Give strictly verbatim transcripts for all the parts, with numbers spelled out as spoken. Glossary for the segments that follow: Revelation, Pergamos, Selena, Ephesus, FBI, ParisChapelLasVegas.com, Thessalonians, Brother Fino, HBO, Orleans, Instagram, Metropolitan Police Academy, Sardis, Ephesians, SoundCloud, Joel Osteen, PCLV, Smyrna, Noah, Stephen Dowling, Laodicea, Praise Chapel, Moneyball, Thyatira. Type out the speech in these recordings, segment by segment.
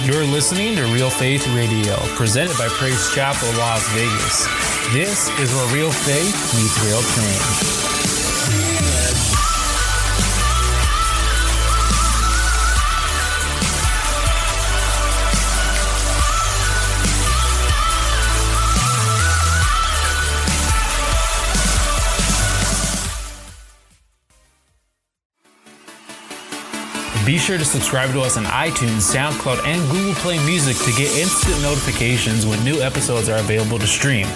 You're listening to Real Faith Radio, presented by Praise Chapel, Las Vegas. This is where real faith meets real pain. Be sure to subscribe to us on iTunes, SoundCloud, and Google Play Music to get instant notifications when new episodes are available to stream.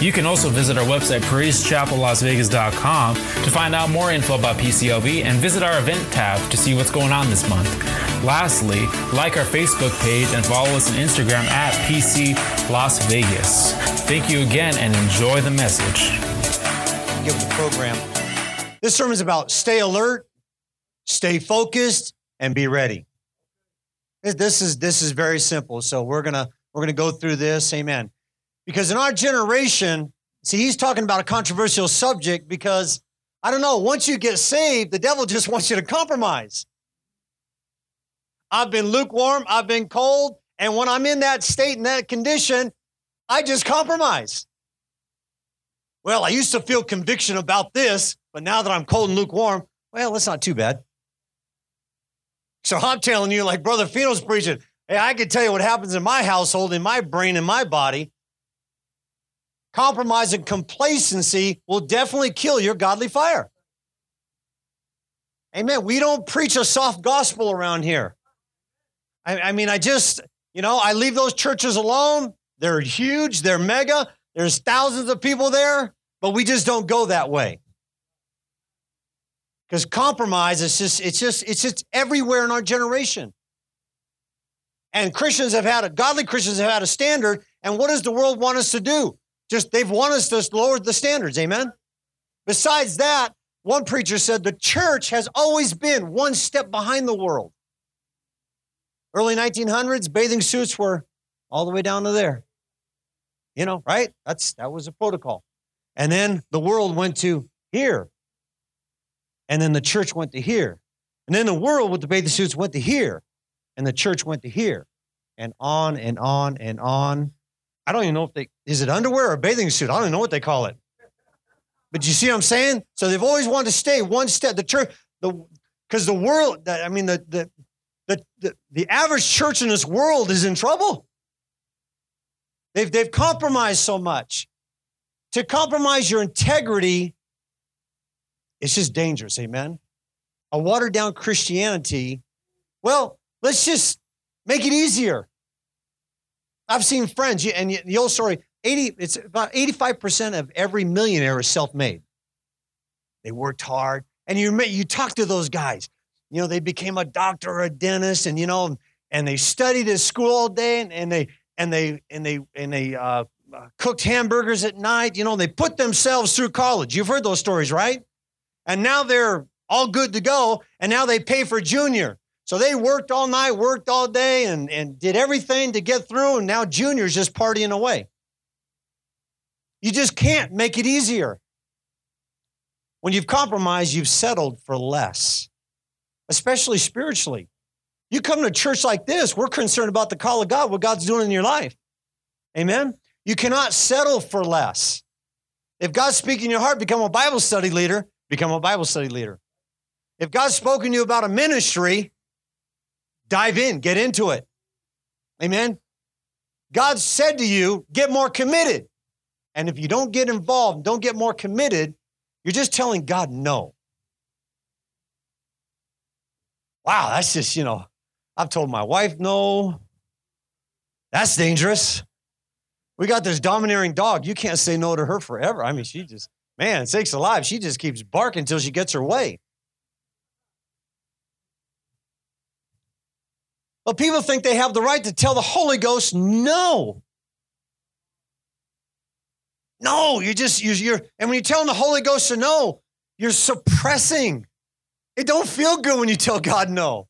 You can also visit our website, Paris Chapel Las Vegas dot com, to find out more info about P C L V and visit our event tab to see what's going on this month. Lastly, like our Facebook page and follow us on Instagram at P C Las Vegas. Thank you again and enjoy the message. Give the program. This sermon is about stay alert, stay focused, and be ready. This is this is very simple. So we're gonna we're gonna go through this. Amen. Because in our generation, see, he's talking about a controversial subject because, I don't know, once you get saved, the devil just wants you to compromise. I've been lukewarm, I've been cold, and when I'm in that state and that condition, I just compromise. Well, I used to feel conviction about this, but now that I'm cold and lukewarm, well, that's not too bad. So I'm telling you, like Brother Fino's preaching, hey, I can tell you what happens in my household, in my brain, in my body. Compromise and complacency will definitely kill your godly fire. Amen. We don't preach a soft gospel around here. I, I mean, I just, you know, I leave those churches alone. They're huge. They're mega. There's thousands of people there, but we just don't go that way. Because compromise is just, it's just, it's just everywhere in our generation. And Christians have had a, godly Christians have had a standard. And what does the world want us to do? Just they've wanted us to lower the standards, amen? Besides that, one preacher said the church has always been one step behind the world. Early nineteen hundreds, bathing suits were all the way down to there. You know, right? That's that was a protocol. And then the world went to here. And then the church went to here. And then the world with the bathing suits went to here. And the church went to here. And on and on and on. I don't even know if they, is it underwear or a bathing suit? I don't even know what they call it. But you see what I'm saying? So they've always wanted to stay one step. The church, the because the world, I mean, the, the the the the average church in this world is in trouble. They've they've compromised so much. To compromise your integrity, it's just dangerous, amen? A watered down Christianity, well, let's just make it easier. I've seen friends, and the old story, eighty it's about eighty-five percent of every millionaire is self-made. They worked hard. And you you talk to those guys. You know, they became a doctor or a dentist, and you know, and they studied at school all day, and, and they and they and they and they uh, cooked hamburgers at night, you know, and they put themselves through college. You've heard those stories, right? And now they're all good to go, and now they pay for junior. So they worked all night, worked all day, and, and did everything to get through, and now junior's just partying away. You just can't make it easier. When you've compromised, you've settled for less, especially spiritually. You come to a church like this, we're concerned about the call of God, what God's doing in your life. Amen? You cannot settle for less. If God's speaking in your heart, become a Bible study leader, become a Bible study leader. If God's spoken to you about a ministry, dive in, get into it. Amen. God said to you, get more committed. And if you don't get involved, don't get more committed, you're just telling God no. Wow, that's just, you know, I've told my wife no. That's dangerous. We got this domineering dog. You can't say no to her forever. I mean, she just, man, sakes alive, she just keeps barking until she gets her way. But people think they have the right to tell the Holy Ghost, no. No, you're just, you're, you're, and when you're telling the Holy Ghost to no, you're suppressing. It don't feel good when you tell God no.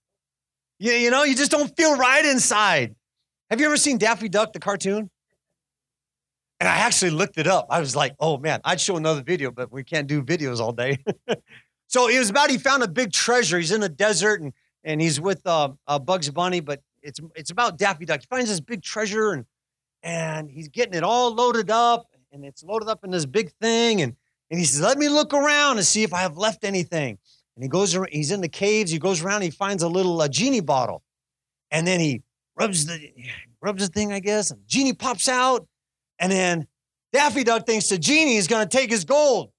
You, you know, you just don't feel right inside. Have you ever seen Daffy Duck, the cartoon? And I actually looked it up. I was like, oh man, I'd show another video, but we can't do videos all day. So it was about, he found a big treasure. He's in the desert and And he's with uh, uh, Bugs Bunny, but it's it's about Daffy Duck. He finds this big treasure, and and he's getting it all loaded up, and it's loaded up in this big thing, and and he says, let me look around and see if I have left anything. And he goes, he's in the caves, he goes around, and he finds a little uh, genie bottle, and then he rubs the rubs the thing, I guess, and genie pops out, and then Daffy Duck thinks the genie is going to take his gold.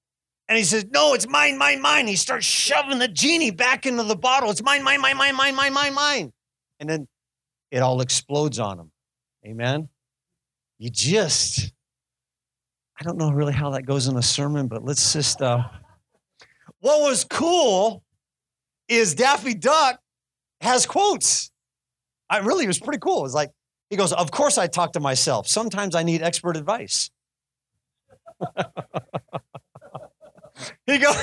And he says, no, it's mine, mine, mine. He starts shoving the genie back into the bottle. It's mine, mine, mine, mine, mine, mine, mine, mine. And then it all explodes on him. Amen? You just, I don't know really how that goes in a sermon, but let's just, uh, what was cool is Daffy Duck has quotes. I really, it was pretty cool. It's like, he goes, of course I talk to myself. Sometimes I need expert advice. He goes,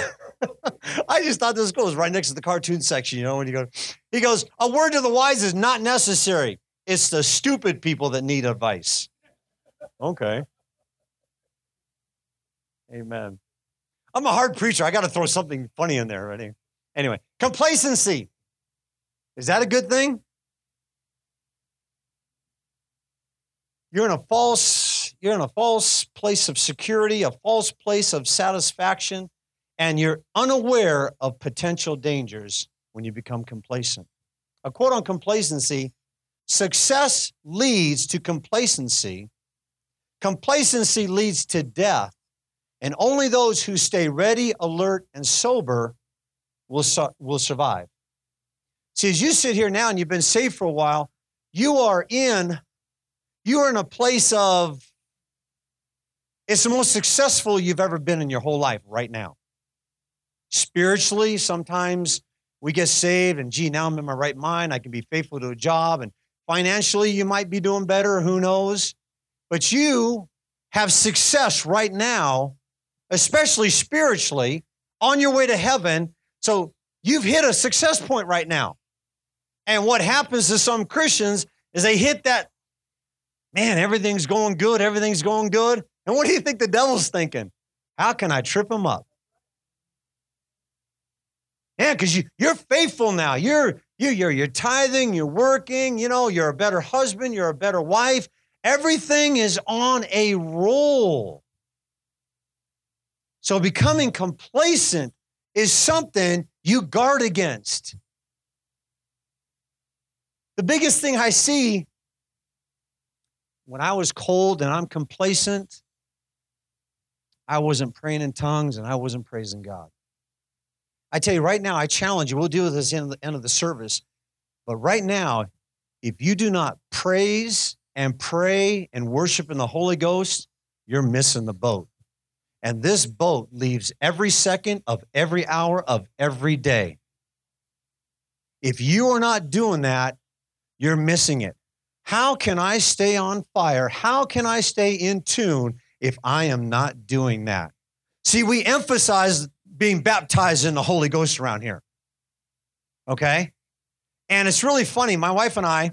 I just thought this was right next to the cartoon section, you know, when you go, he goes, a word to the wise is not necessary. It's the stupid people that need advice. Okay. Amen. I'm a hard preacher. I got to throw something funny in there already. Anyway, complacency. Is that a good thing? You're in a false You're in a false place of security, a false place of satisfaction, and you're unaware of potential dangers when you become complacent. A quote on complacency, success leads to complacency. Complacency leads to death, and only those who stay ready, alert, and sober will, su- will survive. See, as you sit here now and you've been saved for a while, you are in, you are in a place of, it's the most successful you've ever been in your whole life right now. Spiritually, sometimes we get saved and, gee, now I'm in my right mind. I can be faithful to a job. And financially, you might be doing better. Who knows? But you have success right now, especially spiritually, on your way to heaven. So you've hit a success point right now. And what happens to some Christians is they hit that, man, everything's going good. Everything's going good. And what do you think the devil's thinking? How can I trip him up? Yeah, because you, you're faithful now. You're you you're you're tithing, you're working, you know, you're a better husband, you're a better wife. Everything is on a roll. So becoming complacent is something you guard against. The biggest thing I see when I was cold and I'm complacent, I wasn't praying in tongues and I wasn't praising God. I tell you right now, I challenge you. We'll deal with this at the end of the service. But right now, if you do not praise and pray and worship in the Holy Ghost, you're missing the boat. And this boat leaves every second of every hour of every day. If you are not doing that, you're missing it. How can I stay on fire? How can I stay in tune if I am not doing that? See, we emphasize being baptized in the Holy Ghost around here. Okay? And it's really funny. My wife and I,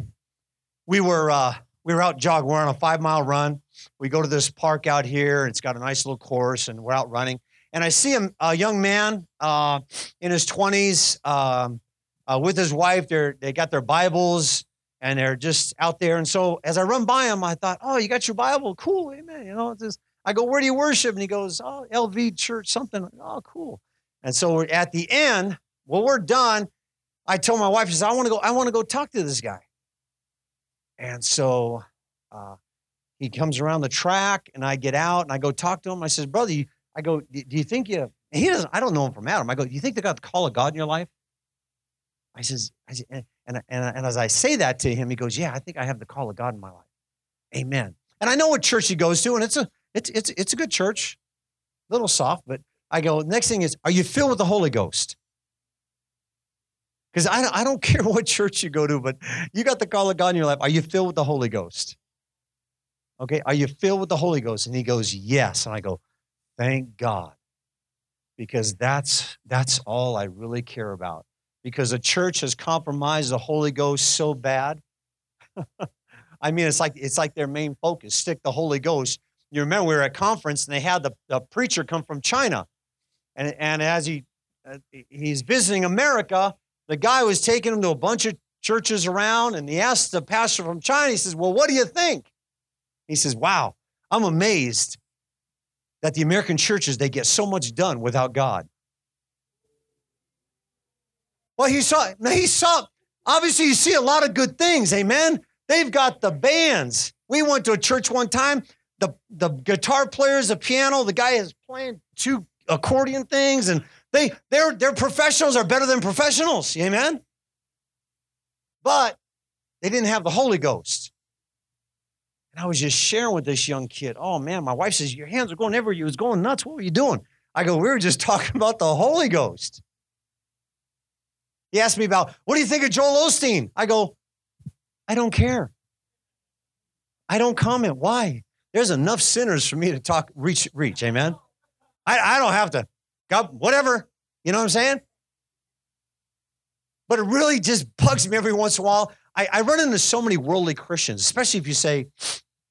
we were uh, we were out jogging. We're on a five-mile run. We go to this park out here. It's got a nice little course, and we're out running. And I see a, a young man uh, in his twenties um, uh, with his wife. They're, they got their Bibles, and they're just out there. And so as I run by him, I thought, oh, you got your Bible? Cool, amen. You know, just, I go, where do you worship? And he goes, oh, L V Church, something. Oh, cool. And so at the end, when we're done, I told my wife, I said, I want to go, I want to go talk to this guy. And so uh, he comes around the track, and I get out, and I go talk to him. I says, brother, you, I go, do you think you, and he doesn't, I don't know him from Adam. I go, do you think they got the call of God in your life? I says, I says, And, and and as I say that to him, he goes, yeah, I think I have the call of God in my life. Amen. And I know what church he goes to, and it's a it's it's it's a good church, a little soft, but I go, next thing is, are you filled with the Holy Ghost? Because I, I don't care what church you go to, but you got the call of God in your life. Are you filled with the Holy Ghost? Okay, are you filled with the Holy Ghost? And he goes, yes. And I go, thank God, because that's that's all I really care about. Because the church has compromised the Holy Ghost so bad. I mean, it's like it's like their main focus, stick the Holy Ghost. You remember we were at a conference, and they had the, the preacher come from China. And and as he uh, he's visiting America, the guy was taking him to a bunch of churches around, and he asked the pastor from China, he says, well, what do you think? He says, wow, I'm amazed that the American churches, they get so much done without God. Well, he saw, he saw, obviously you see a lot of good things, amen? They've got the bands. We went to a church one time, the, the guitar players, the piano, the guy is playing two accordion things, and they, their, their professionals are better than professionals, amen? But they didn't have the Holy Ghost. And I was just sharing with this young kid, oh man, my wife says, your hands are going everywhere, you was going nuts, what were you doing? I go, we were just talking about the Holy Ghost. He asked me about, what do you think of Joel Osteen? I go, I don't care. I don't comment. Why? There's enough sinners for me to talk, reach, reach, amen? I, I don't have to, God, whatever, you know what I'm saying? But it really just bugs me every once in a while. I, I run into so many worldly Christians, especially if you say,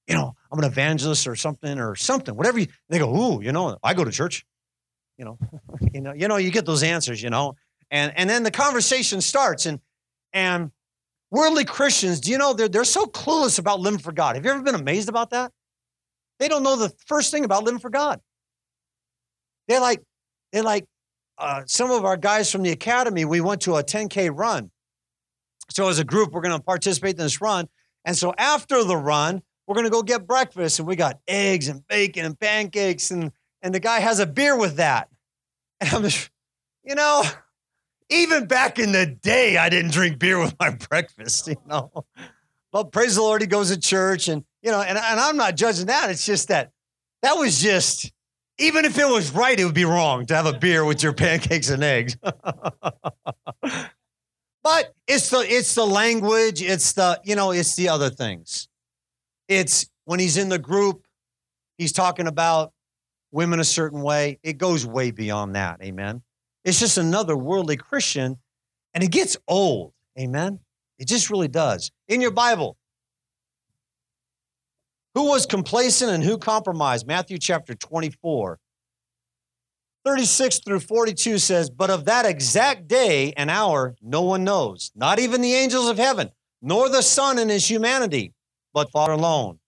you know, I'm an evangelist or something or something, whatever. You, they go, ooh, you know, I go to church. You know, you know, you know, you get those answers, you know, and and then the conversation starts. And and worldly Christians, do you know, they're they're so clueless about living for God. Have you ever been amazed about that? They don't know the first thing about living for God. They're like, they're like uh, some of our guys from the academy. We went to a ten K run. So as a group, we're going to participate in this run. And so after the run, we're going to go get breakfast. And we got eggs and bacon and pancakes. And, and the guy has a beer with that. And I'm just, you know, even back in the day, I didn't drink beer with my breakfast, you know. But praise the Lord, he goes to church. And, you know, and, and I'm not judging that. It's just that that was just, even if it was right, it would be wrong to have a beer with your pancakes and eggs. But it's the it's the language, it's the, you know, it's the other things. It's when he's in the group, he's talking about women a certain way. It goes way beyond that, amen? It's just another worldly Christian, and it gets old, amen? It just really does. In your Bible, who was complacent and who compromised? Matthew chapter twenty-four. thirty-six through forty-two says, but of that exact day and hour, no one knows, not even the angels of heaven, nor the Son in his humanity, but Father alone.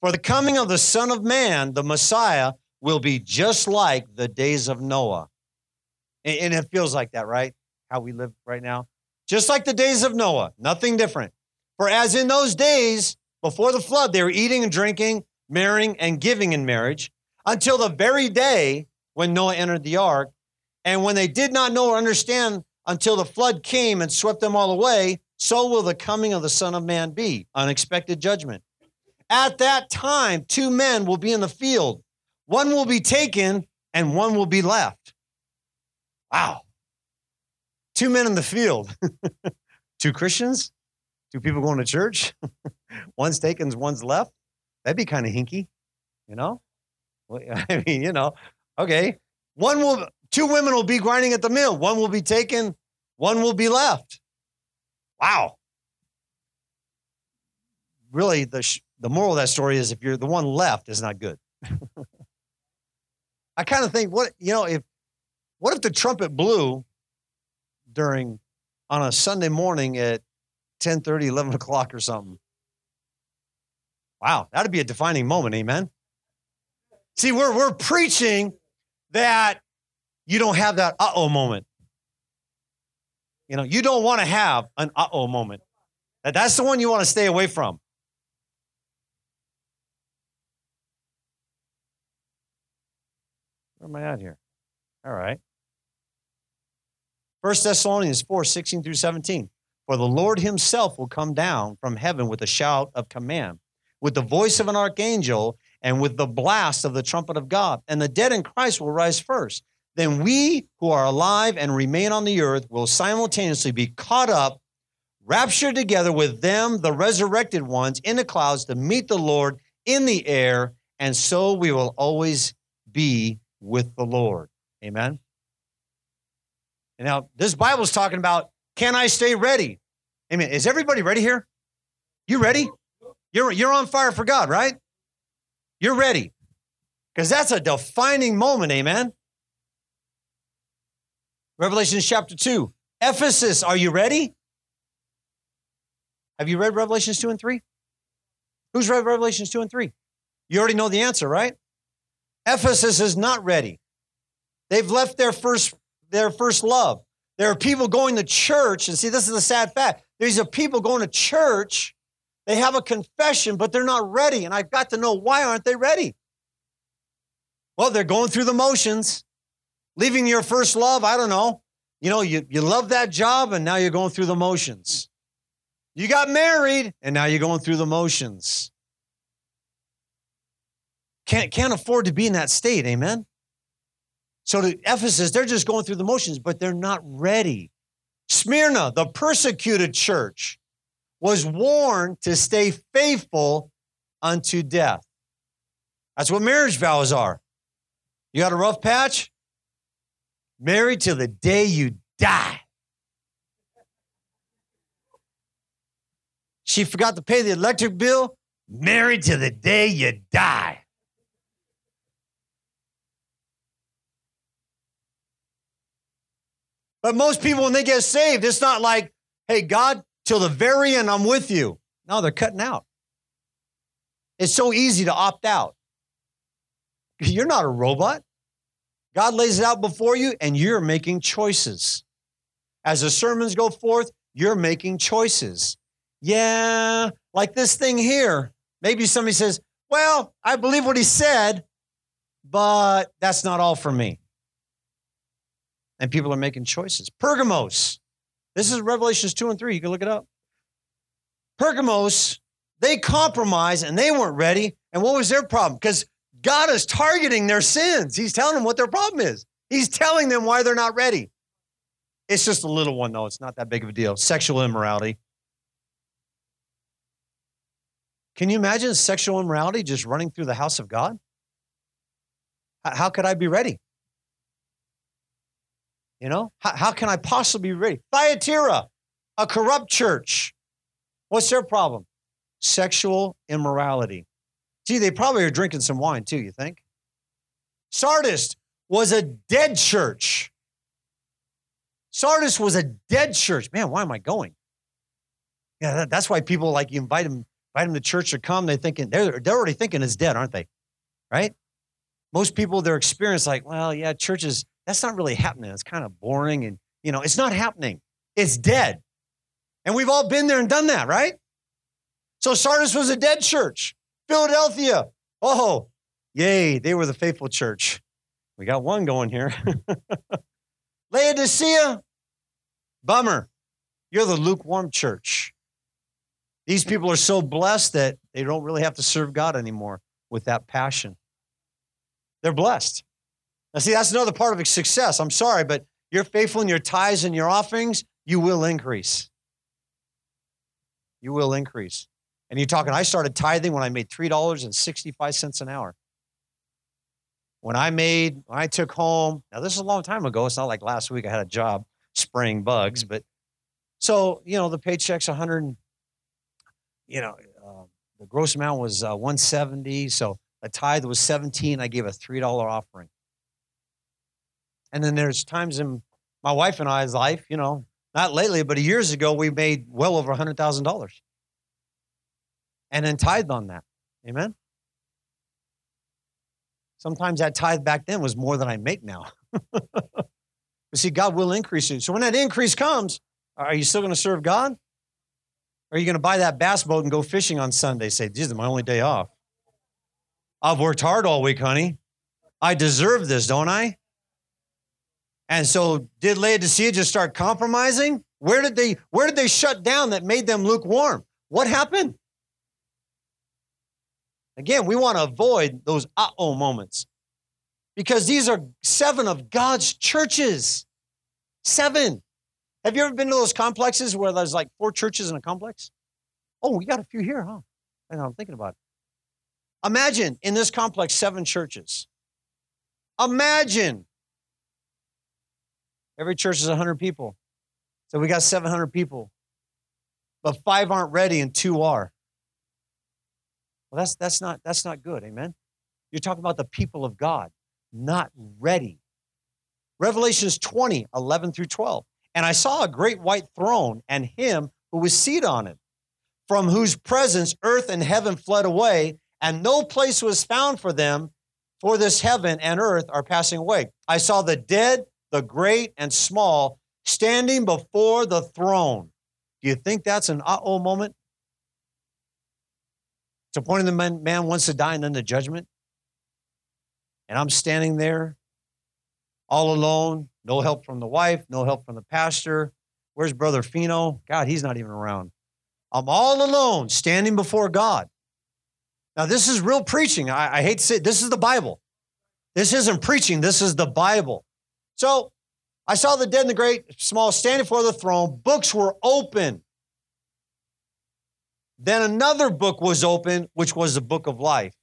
For the coming of the Son of Man, the Messiah, will be just like the days of Noah. And it feels like that, right? How we live right now. Just like the days of Noah, nothing different. For as in those days before the flood, they were eating and drinking, marrying and giving in marriage, until the very day when Noah entered the ark, and when they did not know or understand until the flood came and swept them all away, so will the coming of the Son of Man be. Unexpected judgment. At that time, two men will be in the field. One will be taken and one will be left. Wow. Two men in the field. Two Christians? Two people going to church? One's taken, one's left? That'd be kind of hinky, you know? Well, I mean, you know. Okay, one will, two women will be grinding at the mill. One will be taken, one will be left. Wow. Really, the sh- the moral of that story is if you're the one left, it's not good. I kind of think, what you know, if what if the trumpet blew during on a Sunday morning at ten thirty, eleven o'clock or something? Wow, that'd be a defining moment, amen? See, we're we're preaching that you don't have that uh-oh moment. You know, you don't want to have an uh-oh moment. That that's the one you want to stay away from. Where am I at here? All right. First Thessalonians four, sixteen through seventeen. For the Lord himself will come down from heaven with a shout of command, with the voice of an archangel, and with the blast of the trumpet of God. And the dead in Christ will rise first. Then we who are alive and remain on the earth will simultaneously be caught up, raptured together with them, the resurrected ones, in the clouds to meet the Lord in the air. And so we will always be with the Lord. Amen. And now this Bible is talking about, can I stay ready? Amen. Is everybody ready here? You ready? You're, you're on fire for God, right? You're ready, because that's a defining moment, amen? Revelation chapter two. Ephesus, are you ready? Have you read Revelations two and three? Who's read Revelations two and three? You already know the answer, right? Ephesus is not ready. They've left their first, their first love. There are people going to church, and see, this is a sad fact. These are people going to church. They have a confession, but they're not ready, and I've got to know, why aren't they ready? Well, they're going through the motions, leaving your first love, I don't know. You know, you, you love that job, and now you're going through the motions. You got married, and now you're going through the motions. Can't, can't afford to be in that state, amen? So to Ephesus, they're just going through the motions, but they're not ready. Smyrna, the persecuted church, was warned to stay faithful unto death. That's what marriage vows are. You got a rough patch? Married till the day you die. She forgot to pay the electric bill? Married till the day you die. But most people, when they get saved, it's not like, hey, God, till the very end, I'm with you. No, they're cutting out. It's so easy to opt out. You're not a robot. God lays it out before you, and you're making choices. As the sermons go forth, you're making choices. Yeah, like this thing here. Maybe somebody says, well, I believe what he said, but that's not all for me. And people are making choices. Pergamos. This is Revelations two and three. You can look it up. Pergamos, they compromised and they weren't ready. And what was their problem? Because God is targeting their sins. He's telling them what their problem is. He's telling them why they're not ready. It's just a little one, though. It's not that big of a deal. Sexual immorality. Can you imagine sexual immorality just running through the house of God? How could I be ready? You know, how, how can I possibly be ready? Thyatira, a corrupt church. What's their problem? Sexual immorality. Gee, they probably are drinking some wine too, you think? Sardis was a dead church. Sardis was a dead church. Man, why am I going? Yeah, that, that's why people, like, you invite them, invite them to church to come. They're thinking, they're, they're already thinking it's dead, aren't they? Right? Most people, their experience, like, well, yeah, churches. That's not really happening. It's kind of boring. And, you know, it's not happening. It's dead. And we've all been there and done that, right? So Sardis was a dead church. Philadelphia. Oh, yay. They were the faithful church. We got one going here. Laodicea. Bummer. You're the lukewarm church. These people are so blessed that they don't really have to serve God anymore with that passion. They're blessed. Now, see, that's another part of success. I'm sorry, but you're faithful in your tithes and your offerings, you will increase. You will increase. And you're talking, I started tithing when I made three dollars and sixty-five cents an hour. When I made, when I took home, now this is a long time ago. It's not like last week I had a job spraying bugs, but so, you know, the paycheck's one hundred, you know, uh, the gross amount was uh, one seventy. So a tithe was seventeen. I gave a three dollar offering. And then there's times in my wife and I's life, you know, not lately, but years ago, we made well over one hundred thousand dollars. And then tithed on that. Amen? Sometimes that tithe back then was more than I make now. But see, God will increase you. So when that increase comes, are you still going to serve God? Or are you going to buy that bass boat and go fishing on Sunday? Say, this is my only day off. I've worked hard all week, honey. I deserve this, don't I? And so did Laodicea just start compromising? Where did they where did they shut down that made them lukewarm? What happened? Again, we want to avoid those uh-oh moments because these are seven of God's churches. Seven. Have you ever been to those complexes where there's like four churches in a complex? Oh, we got a few here, huh? I know, I'm thinking about it. Imagine in this complex, seven churches. Imagine. Every church is one hundred people. So we got seven hundred people. But five aren't ready and two are. Well, that's that's not that's not good, amen? You're talking about the people of God, not ready. Revelations twenty, eleven through twelve. And I saw a great white throne and him who was seated on it. from whose presence earth and heaven fled away, and no place was found for them, for this heaven and earth are passing away. I saw the dead, the great and small, standing before the throne. Do you think that's an uh-oh moment? It's a point of the man, man wants to die and then the judgment. And I'm standing there all alone, no help from the wife, no help from the pastor. Where's Brother Fino? God, he's not even around. I'm all alone, standing before God. Now, this is real preaching. I, I hate to say it. This is the Bible. This isn't preaching. This is the Bible. So I saw the dead and the great, small, standing before the throne. Books were open. Then another book was open, which was the book of life.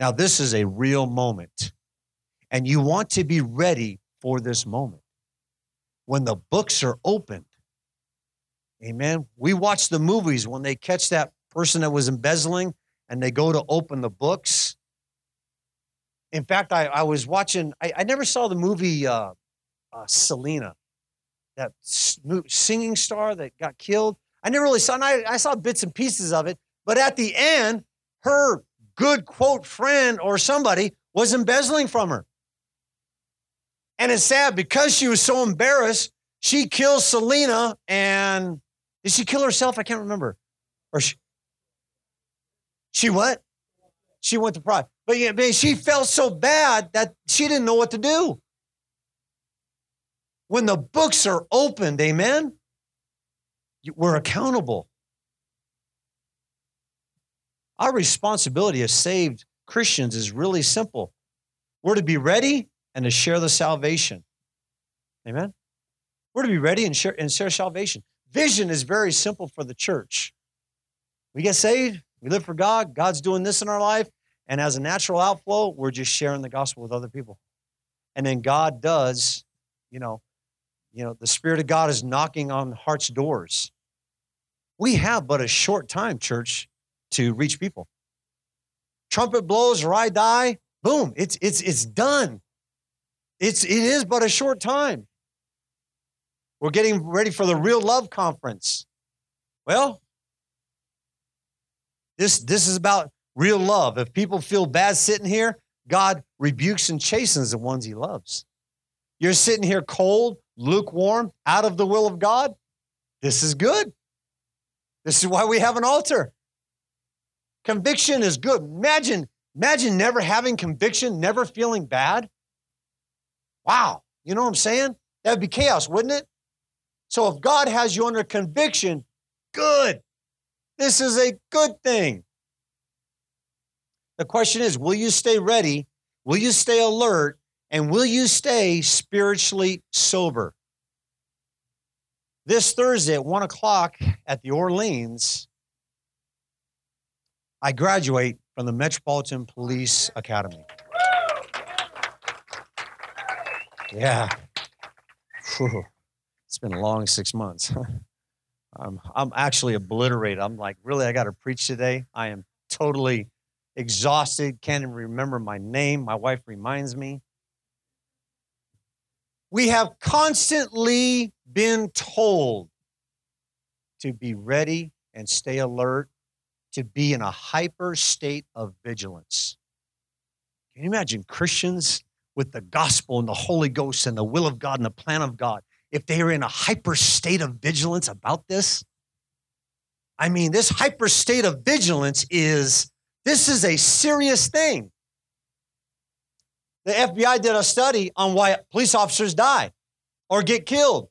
Now, this is a real moment. And you want to be ready for this moment. When the books are opened, amen. We watch the movies when they catch that person that was embezzling and they go to open the books. In fact, I, I was watching, I, I never saw the movie uh, uh, Selena, that singing star that got killed. I never really saw, and I, I saw bits and pieces of it, but at the end, her good, quote, friend or somebody was embezzling from her. And it's sad because she was so embarrassed, she kills Selena, and did she kill herself? I can't remember. Or she, she what? She went to pride. But yeah, she felt so bad that she didn't know what to do. When the books are opened, amen, we're accountable. Our responsibility as saved Christians is really simple. We're to be ready and to share the salvation. Amen? We're to be ready and share, and share salvation. Vision is very simple for the church. We get saved, we live for God, God's doing this in our life, and as a natural outflow, we're just sharing the gospel with other people. And then God does, you know, you know, the Spirit of God is knocking on hearts' doors. We have but a short time, church, to reach people. Trumpet blows or I die, boom, it's it's it's done. It's it is but a short time. We're getting ready for the Real Love Conference. Well, this, this is about real love. If people feel bad sitting here, God rebukes and chastens the ones he loves. You're sitting here cold, lukewarm, out of the will of God. This is good. This is why we have an altar. Conviction is good. Imagine, imagine never having conviction, never feeling bad. Wow. You know what I'm saying? That would be chaos, wouldn't it? So if God has you under conviction, good. This is a good thing. The question is, will you stay ready? Will you stay alert? And will you stay spiritually sober? This Thursday at one o'clock at the Orleans, I graduate from the Metropolitan Police Academy. Yeah. Whew. It's been a long six months. I'm, I'm actually obliterated. I'm like, really, I got to preach today? I am totally exhausted. Can't even remember my name. My wife reminds me. We have constantly been told to be ready and stay alert, to be in a hyper state of vigilance. Can you imagine Christians with the gospel and the Holy Ghost and the will of God and the plan of God, if they are in a hyper state of vigilance about this? I mean, this hyper state of vigilance is, this is a serious thing. The F B I did a study on why police officers die or get killed.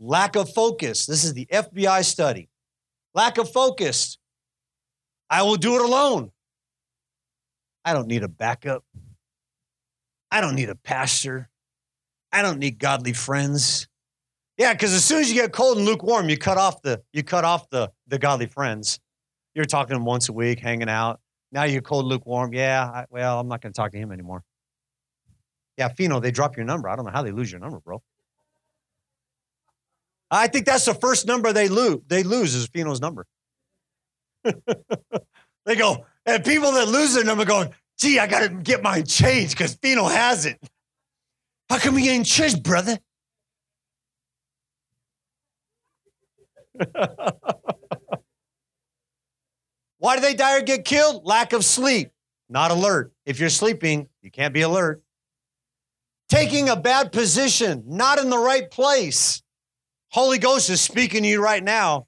Lack of focus. This is the F B I study. Lack of focus. I will do it alone. I don't need a backup. I don't need a pastor. I don't need godly friends. Yeah, because as soon as you get cold and lukewarm, you cut off the you cut off the, the godly friends. You're talking once a week, hanging out. Now you're cold, lukewarm. Yeah, I, well, I'm not going to talk to him anymore. Yeah, Fino, they drop your number. I don't know how they lose your number, bro. I think that's the first number they lose. They lose is Fino's number. They go, and people that lose their number going, gee, I got to get mine changed because Fino has it. How come we ain't changed, brother? Why do they die or get killed? Lack of sleep, not alert. If you're sleeping, you can't be alert. Taking a bad position, not in the right place. Holy Ghost is speaking to you right now.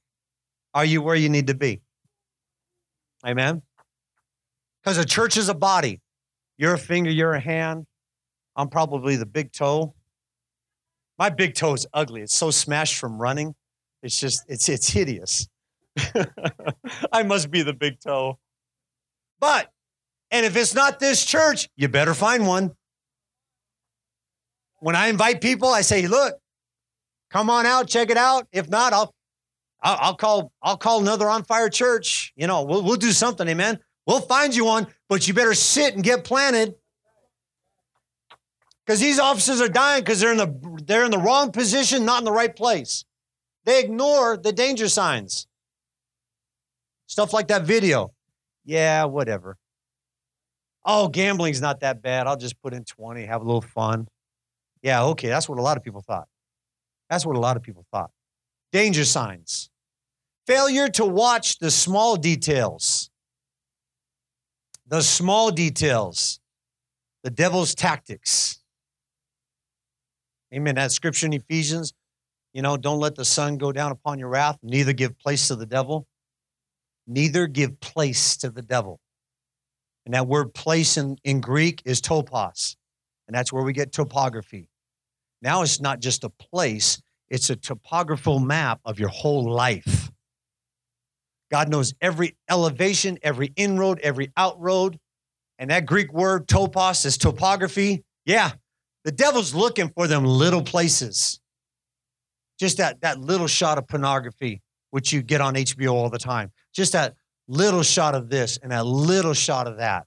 Are you where you need to be? Amen? Because a church is a body. You're a finger, you're a hand. I'm probably the big toe. My big toe is ugly. It's so smashed from running. It's just, it's it's hideous. I must be the big toe. But, and if it's not this church, you better find one. When I invite people, I say, look, come on out, check it out. If not, I'll I'll, I'll call I'll call another on fire church. You know, we'll we'll do something, amen. We'll find you one, but you better sit and get planted. Because these officers are dying because they're in the they're in the wrong position, not in the right place. They ignore the danger signs. Stuff like that video. Yeah, whatever. Oh, gambling's not that bad. I'll just put in twenty, have a little fun. Yeah, okay, that's what a lot of people thought. That's what a lot of people thought. Danger signs. Failure to watch the small details. The small details. The devil's tactics. Amen. That scripture in Ephesians, you know, don't let the sun go down upon your wrath, neither give place to the devil. Neither give place to the devil. And that word place in, in Greek is topos. And that's where we get topography. Now it's not just a place, it's a topographical map of your whole life. God knows every elevation, every inroad, every outroad. And that Greek word topos is topography. Yeah, the devil's looking for them little places. Just that, that little shot of pornography, which you get on H B O all the time. Just that little shot of this and that little shot of that.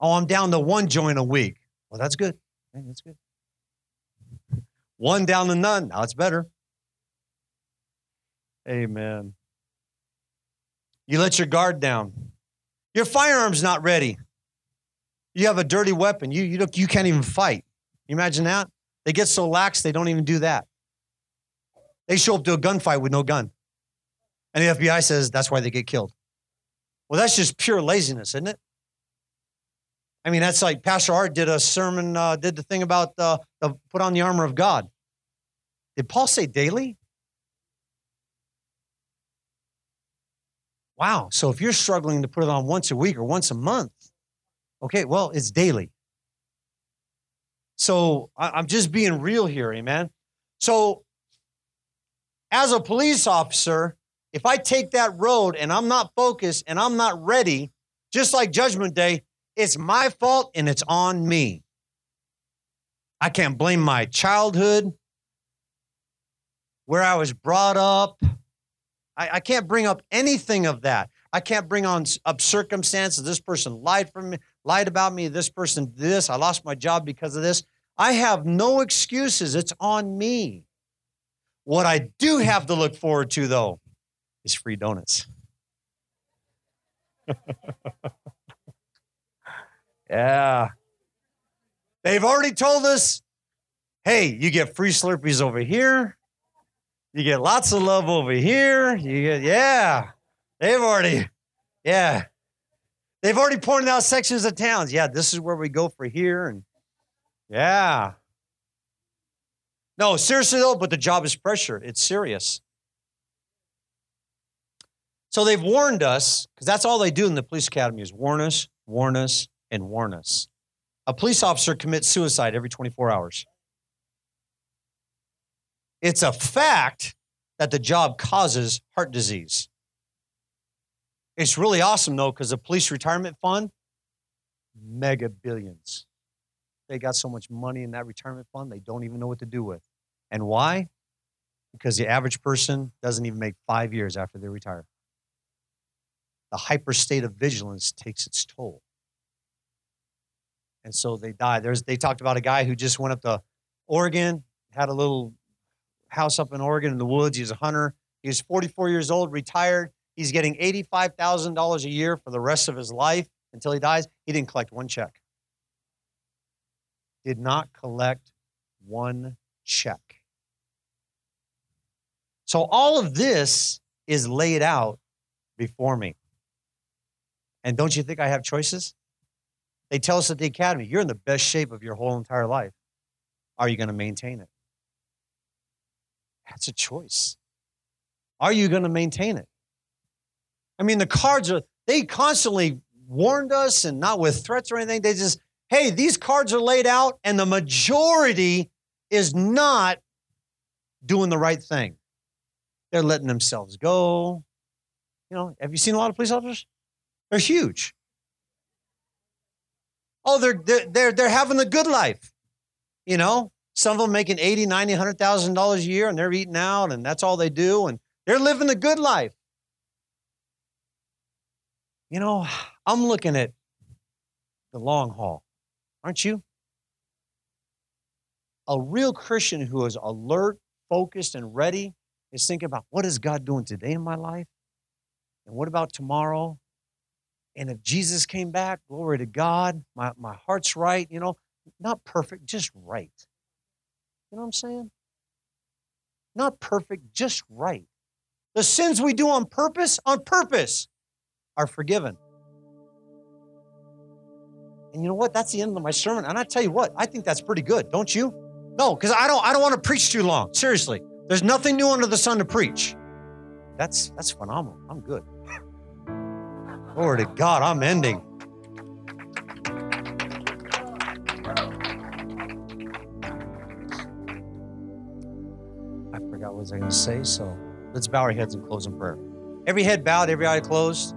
Oh, I'm down to one joint a week. Well, that's good. Hey, that's good. One down to none. Now it's better. Amen. You let your guard down. Your firearm's not ready. You have a dirty weapon. You, you, you can't even fight. You imagine that? They get so lax, they don't even do that. They show up to a gunfight with no gun. And the F B I says that's why they get killed. Well, that's just pure laziness, isn't it? I mean, that's like Pastor Art did a sermon, uh, did the thing about uh, the put on the armor of God. Did Paul say daily? Wow. So if you're struggling to put it on once a week or once a month, okay, well, it's daily. So I- I'm just being real here, amen? So as a police officer, if I take that road and I'm not focused and I'm not ready, just like Judgment Day, it's my fault and it's on me. I can't blame my childhood, where I was brought up. I, I can't bring up anything of that. I can't bring on up circumstances. This person lied for me, lied about me. This person did this. I lost my job because of this. I have no excuses. It's on me. What I do have to look forward to, though, is free donuts. Yeah. They've already told us, hey, you get free Slurpees over here. You get lots of love over here. You get, yeah. They've already, yeah. They've already pointed out sections of towns. Yeah, this is where we go for here. And yeah. No, seriously though, but the job is pressure. It's serious. So they've warned us, because that's all they do in the police academy is warn us, warn us, and warn us. A police officer commits suicide every twenty-four hours. It's a fact that the job causes heart disease. It's really awesome, though, because the police retirement fund, mega billions. They got so much money in that retirement fund, they don't even know what to do with. And why? Because the average person doesn't even make five years after they retire. The hyper state of vigilance takes its toll. And so they die. There's, they talked about a guy who just went up to Oregon, had a little house up in Oregon in the woods. He was a hunter. He was forty-four years old, retired. He's getting eighty-five thousand dollars a year for the rest of his life until he dies. He didn't collect one check. Did not collect one check. So all of this is laid out before me. And don't you think I have choices? They tell us at the academy, you're in the best shape of your whole entire life. Are you going to maintain it? That's a choice. Are you going to maintain it? I mean, the cards are, they constantly warned us, and not with threats or anything. They just, hey, these cards are laid out and the majority is not doing the right thing. They're letting themselves go. You know, have you seen a lot of police officers? They're huge. Oh, they're they're they're, they're having a good life. You know, some of them making eighty, ninety, one hundred thousand dollars a year, and they're eating out, and that's all they do, and they're living a good life. You know, I'm looking at the long haul, aren't you? A real Christian who is alert, focused, and ready is thinking about, what is God doing today in my life? And what about tomorrow? And if Jesus came back, glory to God, my, my heart's right, you know, not perfect, just right. You know what I'm saying? Not perfect, just right. The sins we do on purpose, on purpose, are forgiven. And you know what? That's the end of my sermon. And I tell you what, I think that's pretty good, don't you? No, because I don't I don't want to preach too long. Seriously. There's nothing new under the sun to preach. That's that's phenomenal. I'm good. Glory to God, I'm ending. I forgot what I was going to say, so let's bow our heads and close in prayer. Every head bowed, every eye closed.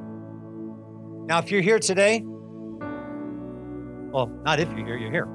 Now, if you're here today, well, not if you're here, you're here.